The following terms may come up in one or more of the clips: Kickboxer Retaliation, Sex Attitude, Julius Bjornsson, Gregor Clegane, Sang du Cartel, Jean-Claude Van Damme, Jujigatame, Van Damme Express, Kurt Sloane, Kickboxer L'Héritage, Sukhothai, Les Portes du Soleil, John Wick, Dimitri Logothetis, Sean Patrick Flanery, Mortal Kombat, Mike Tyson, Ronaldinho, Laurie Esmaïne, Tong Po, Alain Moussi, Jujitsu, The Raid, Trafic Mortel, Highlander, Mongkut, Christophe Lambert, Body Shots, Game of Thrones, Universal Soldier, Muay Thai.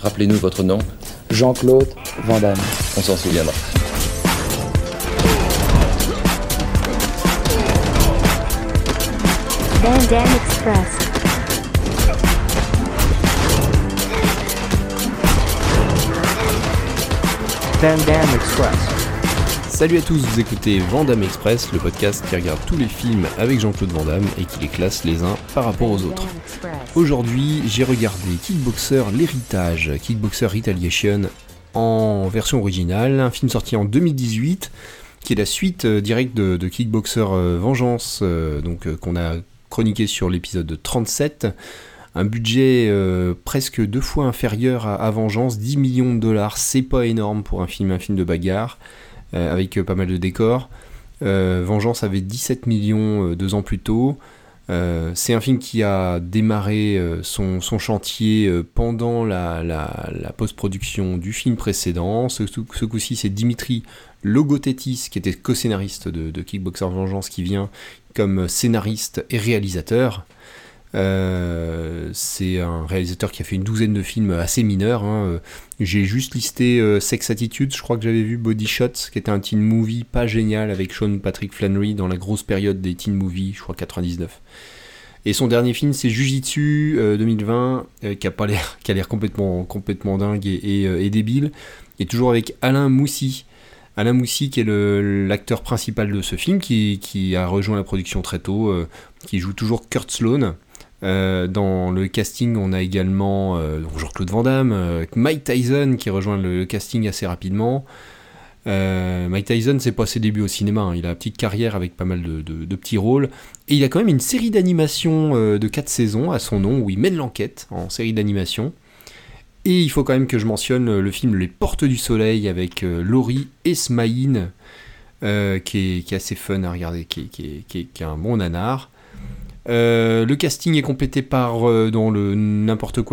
Rappelez-nous votre nom. Jean-Claude Van Damme. On s'en souviendra. Van Damme Express. Van Damme Express. Salut à tous, vous écoutez Van Damme Express, le podcast qui regarde tous les films avec Jean-Claude Van Damme et qui les classe les uns par rapport aux autres. Aujourd'hui, j'ai regardé Kickboxer L'Héritage, Kickboxer Retaliation en version originale, un film sorti en 2018 qui est la suite directe de Kickboxer Vengeance, donc qu'on a chroniqué sur l'épisode 37. Un budget presque deux fois inférieur à Vengeance, 10 millions de dollars, c'est pas énorme pour un film de bagarre. Avec pas mal de décors. Vengeance avait 17 millions 2 ans plus tôt. C'est un film qui a démarré son chantier pendant la post-production du film précédent. Ce coup-ci, c'est Dimitri Logothetis, qui était co-scénariste de Kickboxer Vengeance, qui vient comme scénariste et réalisateur. C'est un réalisateur qui a fait une douzaine de films assez mineurs, hein. J'ai juste listé Sex Attitude, je crois que j'avais vu Body Shots, qui était un teen movie pas génial avec Sean Patrick Flanery dans la grosse période des teen movies, je crois 99. Et son dernier film, c'est Jujitsu 2020, qui a l'air complètement dingue et débile, et toujours avec Alain Moussi, qui est l'acteur principal de ce film, qui a rejoint la production très tôt, qui joue toujours Kurt Sloane. Dans le casting, on a également Jean-Claude Van Damme, Mike Tyson qui rejoint le casting assez rapidement. Mike Tyson, c'est pas ses débuts au cinéma, hein. Il a une petite carrière avec pas mal de petits rôles, et il a quand même une série d'animation de 4 saisons à son nom, où il mène l'enquête en série d'animation. Et il faut quand même que je mentionne le film Les Portes du Soleil avec Laurie Esmaïne, qui est assez fun à regarder, qui est un bon nanar. Le casting est complété par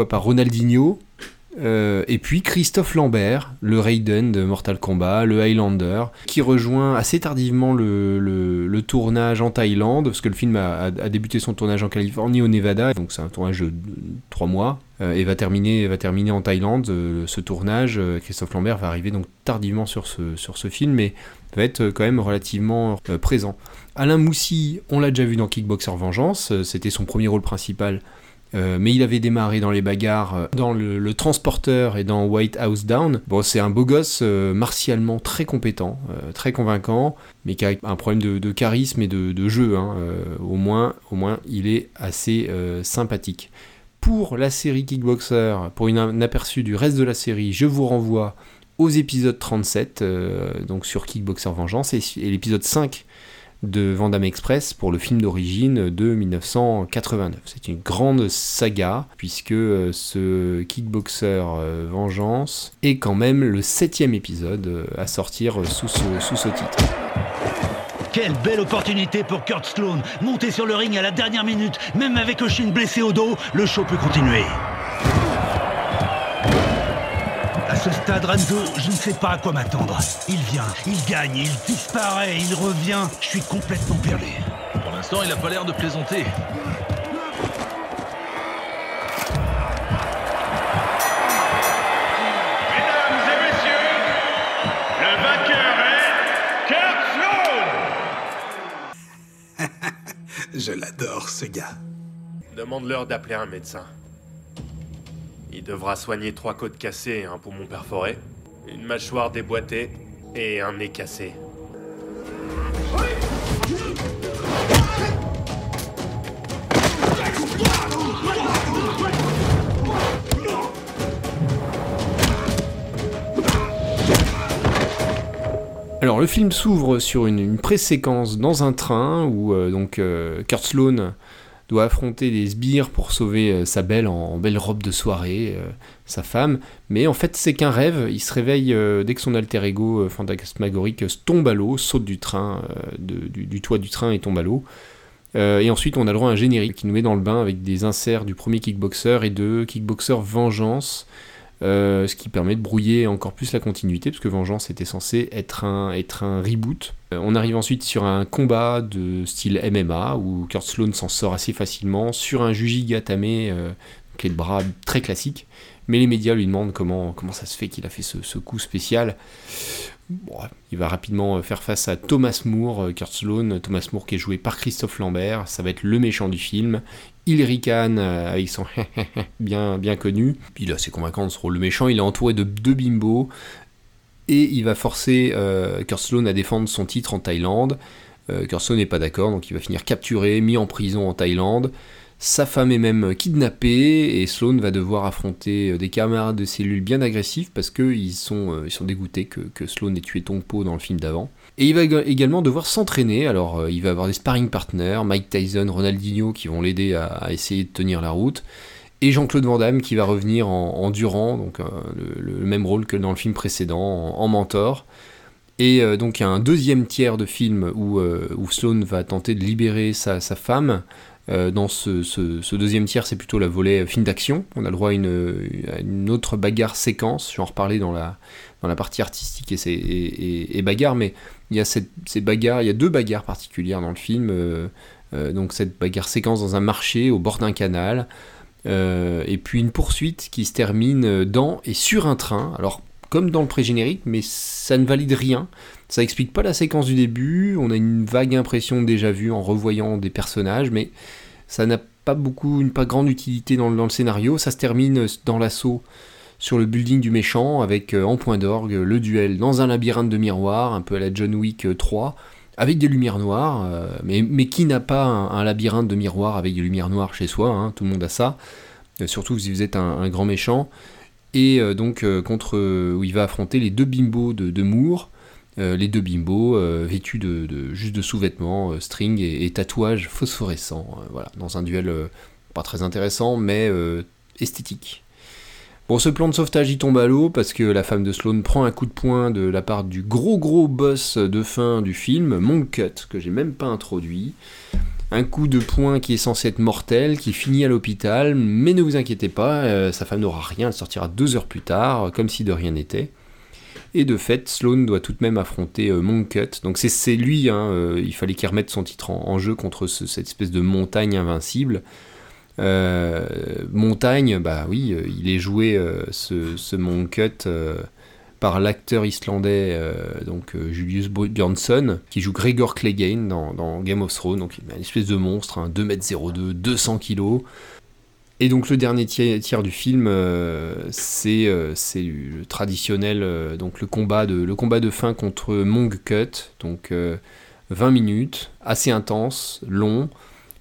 par Ronaldinho, et puis Christophe Lambert, le Raid de Mortal Kombat, le Highlander, qui rejoint assez tardivement le tournage en Thaïlande, parce que le film a débuté son tournage en Californie, au Nevada, donc c'est un tournage de 3 mois, et va terminer en Thaïlande. Ce tournage, Christophe Lambert va arriver donc tardivement sur ce film, mais va être quand même relativement présent. Alain Moussi, on l'a déjà vu dans Kickboxer Vengeance, c'était son premier rôle principal, mais il avait démarré dans les bagarres, dans le Transporteur et dans White House Down. Bon, c'est un beau gosse, martialement très compétent, très convaincant, mais qui a un problème de charisme et de jeu, hein. Au moins, il est assez sympathique. Pour la série Kickboxer, pour un aperçu du reste de la série, je vous renvoie aux épisodes 37, donc sur Kickboxer Vengeance, et l'épisode 5 de Van Damme Express pour le film d'origine de 1989. C'est une grande saga, puisque ce Kickboxer Vengeance est quand même le 7e épisode à sortir sous ce titre. Quelle belle opportunité pour Kurt Sloane, monté sur le ring à la dernière minute, même avec Oshin blessé au dos, le show peut continuer. À ce stade, Ranzo, je ne sais pas à quoi m'attendre. Il vient, il gagne, il disparaît, il revient. Je suis complètement perdu. Pour l'instant, il n'a pas l'air de plaisanter. Mesdames et messieurs, le vainqueur est Kurt Sloane. Je l'adore, ce gars. Demande-leur d'appeler un médecin. Il devra soigner 3 côtes cassées et un poumon perforé, une mâchoire déboîtée et un nez cassé. Alors le film s'ouvre sur une pré-séquence dans un train où Kurt Sloane doit affronter des sbires pour sauver sa belle en belle robe de soirée, sa femme, mais en fait c'est qu'un rêve. Il se réveille dès que son alter ego fantasmagorique tombe à l'eau, saute du train, du toit du train et tombe à l'eau. Et ensuite on a le droit à un générique qui nous met dans le bain avec des inserts du premier Kickboxer et de Kickboxer Vengeance, ce qui permet de brouiller encore plus la continuité, parce que Vengeance était censé être un reboot. On arrive ensuite sur un combat de style MMA, où Kurt Sloane s'en sort assez facilement, sur un Jujigatame, qui est le bras très classique, mais les médias lui demandent comment ça se fait qu'il a fait ce coup spécial. Bon, il va rapidement faire face à Thomas Moore, Kurt Sloane, Thomas Moore qui est joué par Christophe Lambert, ça va être le méchant du film. Il ricane avec son bien, bien connu, il est assez convaincant dans ce rôle de méchant, il est entouré de deux bimbos, et il va forcer Kurt Sloane à défendre son titre en Thaïlande. Kurt Sloane n'est pas d'accord, donc il va finir capturé, mis en prison en Thaïlande. Sa femme est même kidnappée, et Sloane va devoir affronter des camarades de cellule bien agressifs, parce qu'ils sont dégoûtés que Sloane ait tué Tong Po dans le film d'avant. Et il va également devoir s'entraîner, alors il va avoir des sparring partners, Mike Tyson, Ronaldinho qui vont l'aider à essayer de tenir la route, et Jean-Claude Van Damme qui va revenir en Durand, donc le même rôle que dans le film précédent, en mentor. Et donc il y a un deuxième tiers de film où Sloane va tenter de libérer sa femme. Dans ce deuxième tiers, c'est plutôt la volée film d'action. On a le droit à une autre bagarre séquence, je vais en reparler dans la partie artistique et bagarre, mais il y a il y a deux bagarres particulières dans le film, donc cette bagarre séquence dans un marché au bord d'un canal, et puis une poursuite qui se termine dans et sur un train, alors comme dans le pré-générique, mais ça ne valide rien, ça explique pas la séquence du début, on a une vague impression de déjà vu en revoyant des personnages, mais ça n'a pas grande utilité dans le scénario. Ça se termine dans l'assaut sur le building du méchant, avec en point d'orgue le duel dans un labyrinthe de miroirs, un peu à la John Wick 3, avec des lumières noires, mais qui n'a pas un labyrinthe de miroirs avec des lumières noires chez soi, hein, tout le monde a ça, surtout si vous êtes un grand méchant. Et donc où il va affronter les deux bimbos de Moore, les deux bimbos vêtus juste de sous-vêtements, string et tatouages phosphorescents, voilà, dans un duel pas très intéressant, mais esthétique. Bon, ce plan de sauvetage il tombe à l'eau parce que la femme de Sloane prend un coup de poing de la part du gros boss de fin du film, Mongkut, que j'ai même pas introduit. Un coup de poing qui est censé être mortel, qui finit à l'hôpital, mais ne vous inquiétez pas, sa femme n'aura rien, elle sortira 2 heures plus tard, comme si de rien n'était. Et de fait, Sloane doit tout de même affronter Mongkut, donc c'est lui, hein, il fallait qu'il remette son titre en jeu contre cette espèce de montagne invincible. Montagne, bah oui, il est joué, ce Mongkut, par l'acteur islandais Julius Bjornsson, qui joue Gregor Clegane dans Game of Thrones, donc une espèce de monstre, hein, 2m02, 200 kg. Et donc le dernier tiers du film, c'est le traditionnel, donc le combat de fin contre Mongkut, donc 20 minutes, assez intense, long.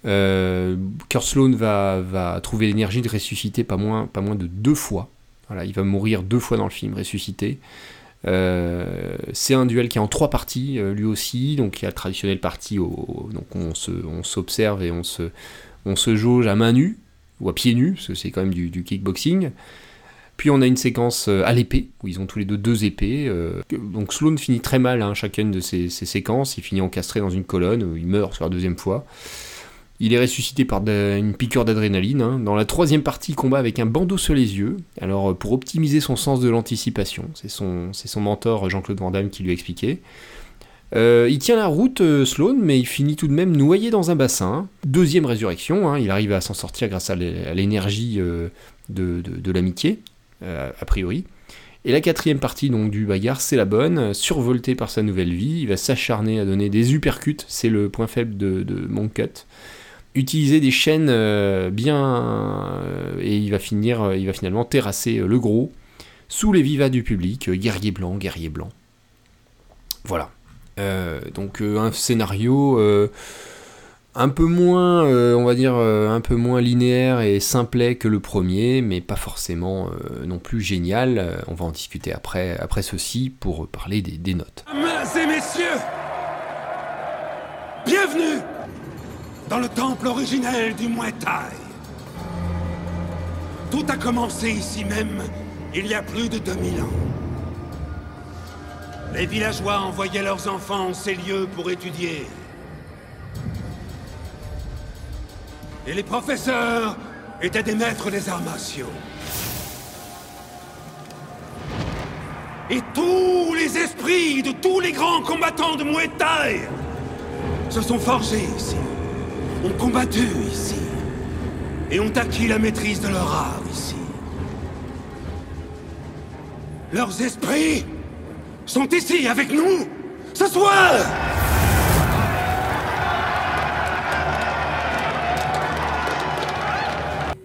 Kurt Sloane va trouver l'énergie de ressusciter pas moins de 2 fois. Voilà, il va mourir 2 fois dans le film, ressuscité. C'est un duel qui est en 3 parties, lui aussi. Donc il y a la traditionnelle partie donc on s'observe et on se jauge à main nue ou à pieds nus, parce que c'est quand même du kickboxing. Puis on a une séquence à l'épée, où ils ont tous les deux 2 épées. Donc Sloane finit très mal, hein, chacune de ces séquences. Il finit encastré dans une colonne, il meurt sur la 2e fois. Il est ressuscité par une piqûre d'adrénaline. Hein. Dans la 3e partie, il combat avec un bandeau sur les yeux. Alors, pour optimiser son sens de l'anticipation, c'est son mentor Jean-Claude Van Damme qui lui a expliqué. Il tient la route, Sloane, mais il finit tout de même noyé dans un bassin. 2e résurrection, hein, il arrive à s'en sortir grâce à l'énergie de l'amitié, a priori. Et la 4e partie donc, du bagarre, c'est la bonne, survolté par sa nouvelle vie. Il va s'acharner à donner des uppercuts, c'est le point faible de Mongkut. Utiliser des chaînes et il va finalement terrasser le gros sous les vivas du public, guerrier blanc. Voilà. Donc un scénario un peu moins, on va dire, un peu moins linéaire et simplet que le premier, mais pas forcément non plus génial. On va en discuter après ceci pour parler des notes. Mesdames et messieurs, bienvenue dans le temple originel du Muay Thai. Tout a commencé ici même, il y a plus de 2000 ans. Les villageois envoyaient leurs enfants en ces lieux pour étudier. Et les professeurs étaient des maîtres des arts martiaux. Et tous les esprits de tous les grands combattants de Muay Thai se sont forgés ici. Ont combattu ici, et ont acquis la maîtrise de leur art ici. Leurs esprits sont ici avec nous ce soir.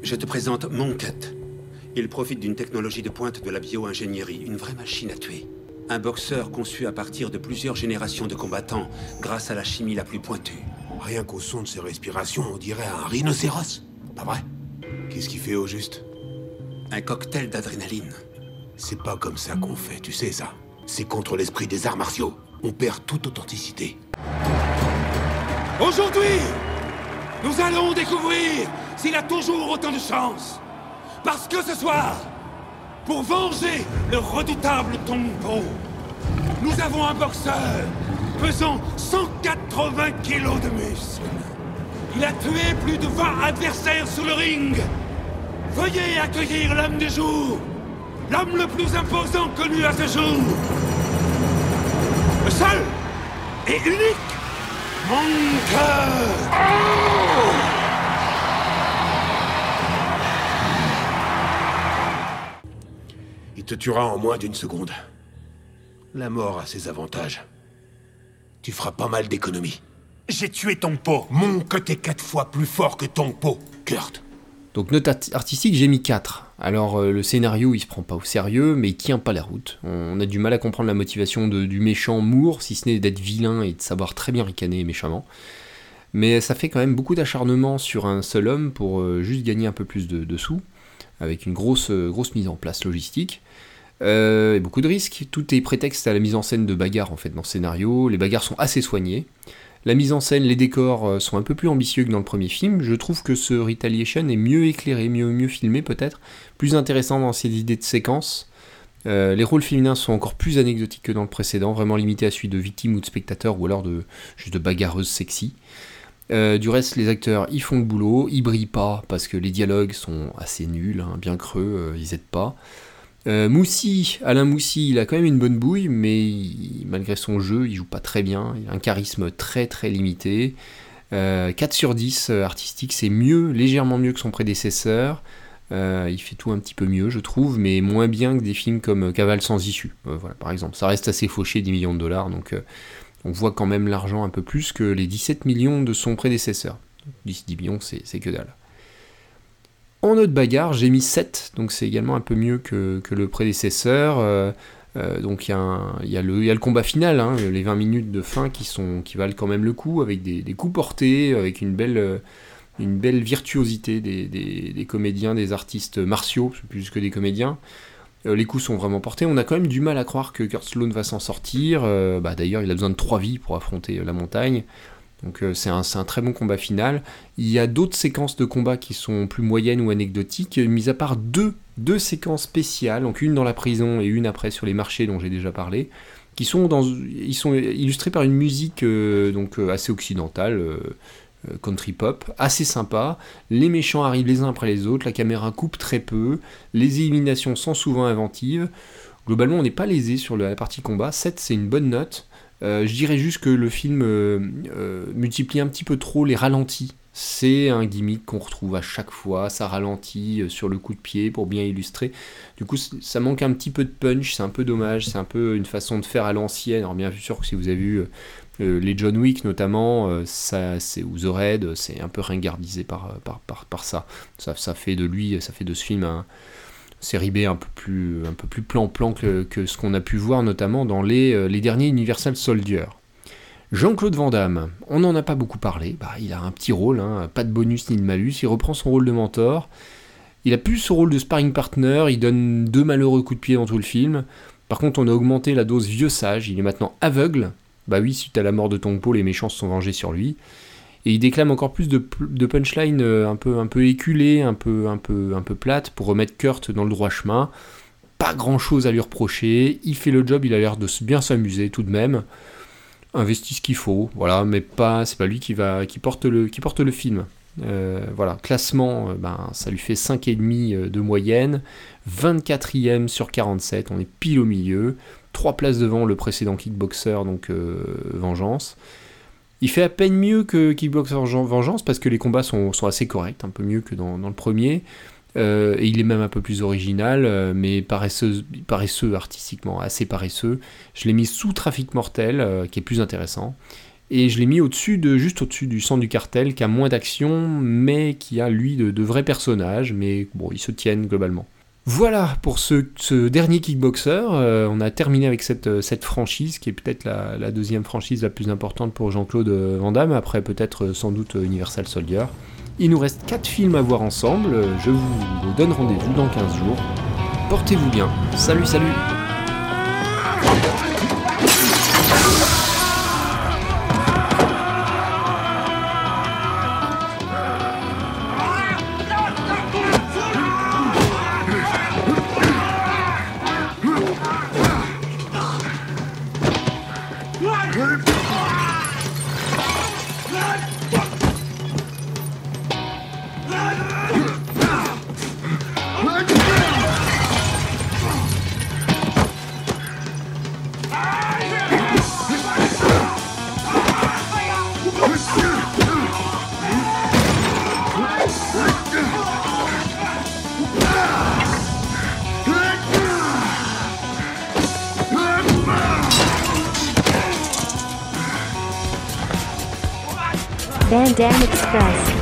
Je te présente Mongkut. Il profite d'une technologie de pointe de la bio-ingénierie, une vraie machine à tuer. Un boxeur conçu à partir de plusieurs générations de combattants, grâce à la chimie la plus pointue. Rien qu'au son de ses respirations, on dirait un rhinocéros. Pas vrai? Qu'est-ce qu'il fait au juste? Un cocktail d'adrénaline. C'est pas comme ça qu'on fait, tu sais ça. C'est contre l'esprit des arts martiaux. On perd toute authenticité. Aujourd'hui, nous allons découvrir s'il a toujours autant de chance. Parce que ce soir, pour venger le redoutable Tong Po, nous avons un boxeur pesant 180 kilos de muscles. Il a tué plus de 20 adversaires sur le ring. Veuillez accueillir l'homme du jour, l'homme le plus imposant connu à ce jour. Le seul et unique, Mongkut. Il te tuera en moins d'une seconde. La mort a ses avantages. Tu feras pas mal d'économies. J'ai tué Tong Po. Mongkut est 4 fois plus fort que Tong Po, Kurt. Donc note artistique, j'ai mis 4. Alors le scénario, il se prend pas au sérieux, mais il tient pas la route. On a du mal à comprendre la motivation du méchant Moore, si ce n'est d'être vilain et de savoir très bien ricaner méchamment. Mais ça fait quand même beaucoup d'acharnement sur un seul homme pour juste gagner un peu plus de sous, avec une grosse mise en place logistique. Et beaucoup de risques. Tout est prétexte à la mise en scène de bagarres en fait dans ce scénario. Les bagarres sont assez soignées. La mise en scène, les décors sont un peu plus ambitieux que dans le premier film. Je trouve que ce Retaliation est mieux éclairé, mieux filmé peut-être, plus intéressant dans ses idées de séquence. Les rôles féminins sont encore plus anecdotiques que dans le précédent, vraiment limités à celui de victime ou de spectateur, ou alors juste de bagarreuse sexy. Du reste, les acteurs, ils font le boulot, ils brillent pas, parce que les dialogues sont assez nuls, hein, bien creux, ils aident pas. Alain Moussi, il a quand même une bonne bouille, mais malgré son jeu, il joue pas très bien. Il a un charisme très très limité. 4 sur 10 artistique, c'est mieux, légèrement mieux que son prédécesseur. Il fait tout un petit peu mieux, je trouve, mais moins bien que des films comme Cavale sans issue, voilà, par exemple. Ça reste assez fauché, 10 millions de dollars, donc on voit quand même l'argent un peu plus que les 17 millions de son prédécesseur. 10 millions, c'est que dalle. En autre bagarre, j'ai mis 7, donc c'est également un peu mieux que le prédécesseur. Donc il y a le combat final, hein, les 20 minutes de fin qui valent quand même le coup, avec des coups portés, avec une belle virtuosité des comédiens, des artistes martiaux, plus que des comédiens. Les coups sont vraiment portés. On a quand même du mal à croire que Kurt Sloane va s'en sortir. D'ailleurs, il a besoin de 3 vies pour affronter la montagne. Donc c'est un très bon combat final. Il y a d'autres séquences de combat qui sont plus moyennes ou anecdotiques, mis à part deux séquences spéciales, donc une dans la prison et une après sur les marchés dont j'ai déjà parlé, qui sont illustrées par une musique assez occidentale, country pop, assez sympa. Les méchants arrivent les uns après les autres, la caméra coupe très peu, les éliminations sont souvent inventives. Globalement, on n'est pas lésé sur la partie combat. 7, c'est une bonne note. Je dirais juste que le film multiplie un petit peu trop les ralentis. C'est un gimmick qu'on retrouve à chaque fois, ça ralentit sur le coup de pied pour bien illustrer. Du coup, ça manque un petit peu de punch, c'est un peu dommage, c'est un peu une façon de faire à l'ancienne. Alors bien sûr que si vous avez vu les John Wick notamment, ou The Raid, c'est un peu ringardisé par ça. Ça fait de ce film un... série B un peu plus plan-plan que ce qu'on a pu voir notamment dans les derniers Universal Soldier. Jean-Claude Van Damme, on n'en a pas beaucoup parlé, il a un petit rôle, hein, pas de bonus ni de malus, il reprend son rôle de mentor, il a plus son rôle de sparring partner, il donne 2 malheureux coups de pied dans tout le film. Par contre, on a augmenté la dose vieux sage, il est maintenant aveugle, suite à la mort de Tong Po, les méchants se sont vengés sur lui. Et il déclame encore plus de punchlines un peu éculées, un peu plates, pour remettre Kurt dans le droit chemin. Pas grand-chose à lui reprocher, il fait le job, il a l'air de bien s'amuser tout de même. Investit ce qu'il faut, voilà, mais c'est pas lui qui porte le film. Classement, ça lui fait 5,5 de moyenne, 24e sur 47, on est pile au milieu, 3 places devant le précédent Kickboxer, donc Vengeance. Il fait à peine mieux que Kickboxer Vengeance parce que les combats sont assez corrects, un peu mieux que dans le premier. Et il est même un peu plus original, mais paresseux artistiquement, assez paresseux. Je l'ai mis sous Trafic Mortel, qui est plus intéressant, et je l'ai mis juste au-dessus du Sang du Cartel, qui a moins d'action, mais qui a lui de vrais personnages, mais bon, ils se tiennent globalement. Voilà pour ce dernier Kickboxer. On a terminé avec cette franchise qui est peut-être la deuxième franchise la plus importante pour Jean-Claude Van Damme, après peut-être sans doute Universal Soldier. Il nous reste 4 films à voir ensemble. Je vous donne rendez-vous dans 15 jours. Portez-vous bien. Salut. Van Damme Express.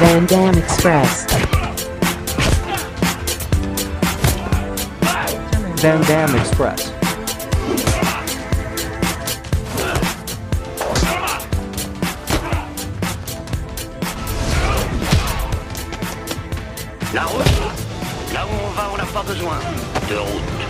Van Damme Express. Van Damme Express. La route, là où on va, on n'a pas besoin de route.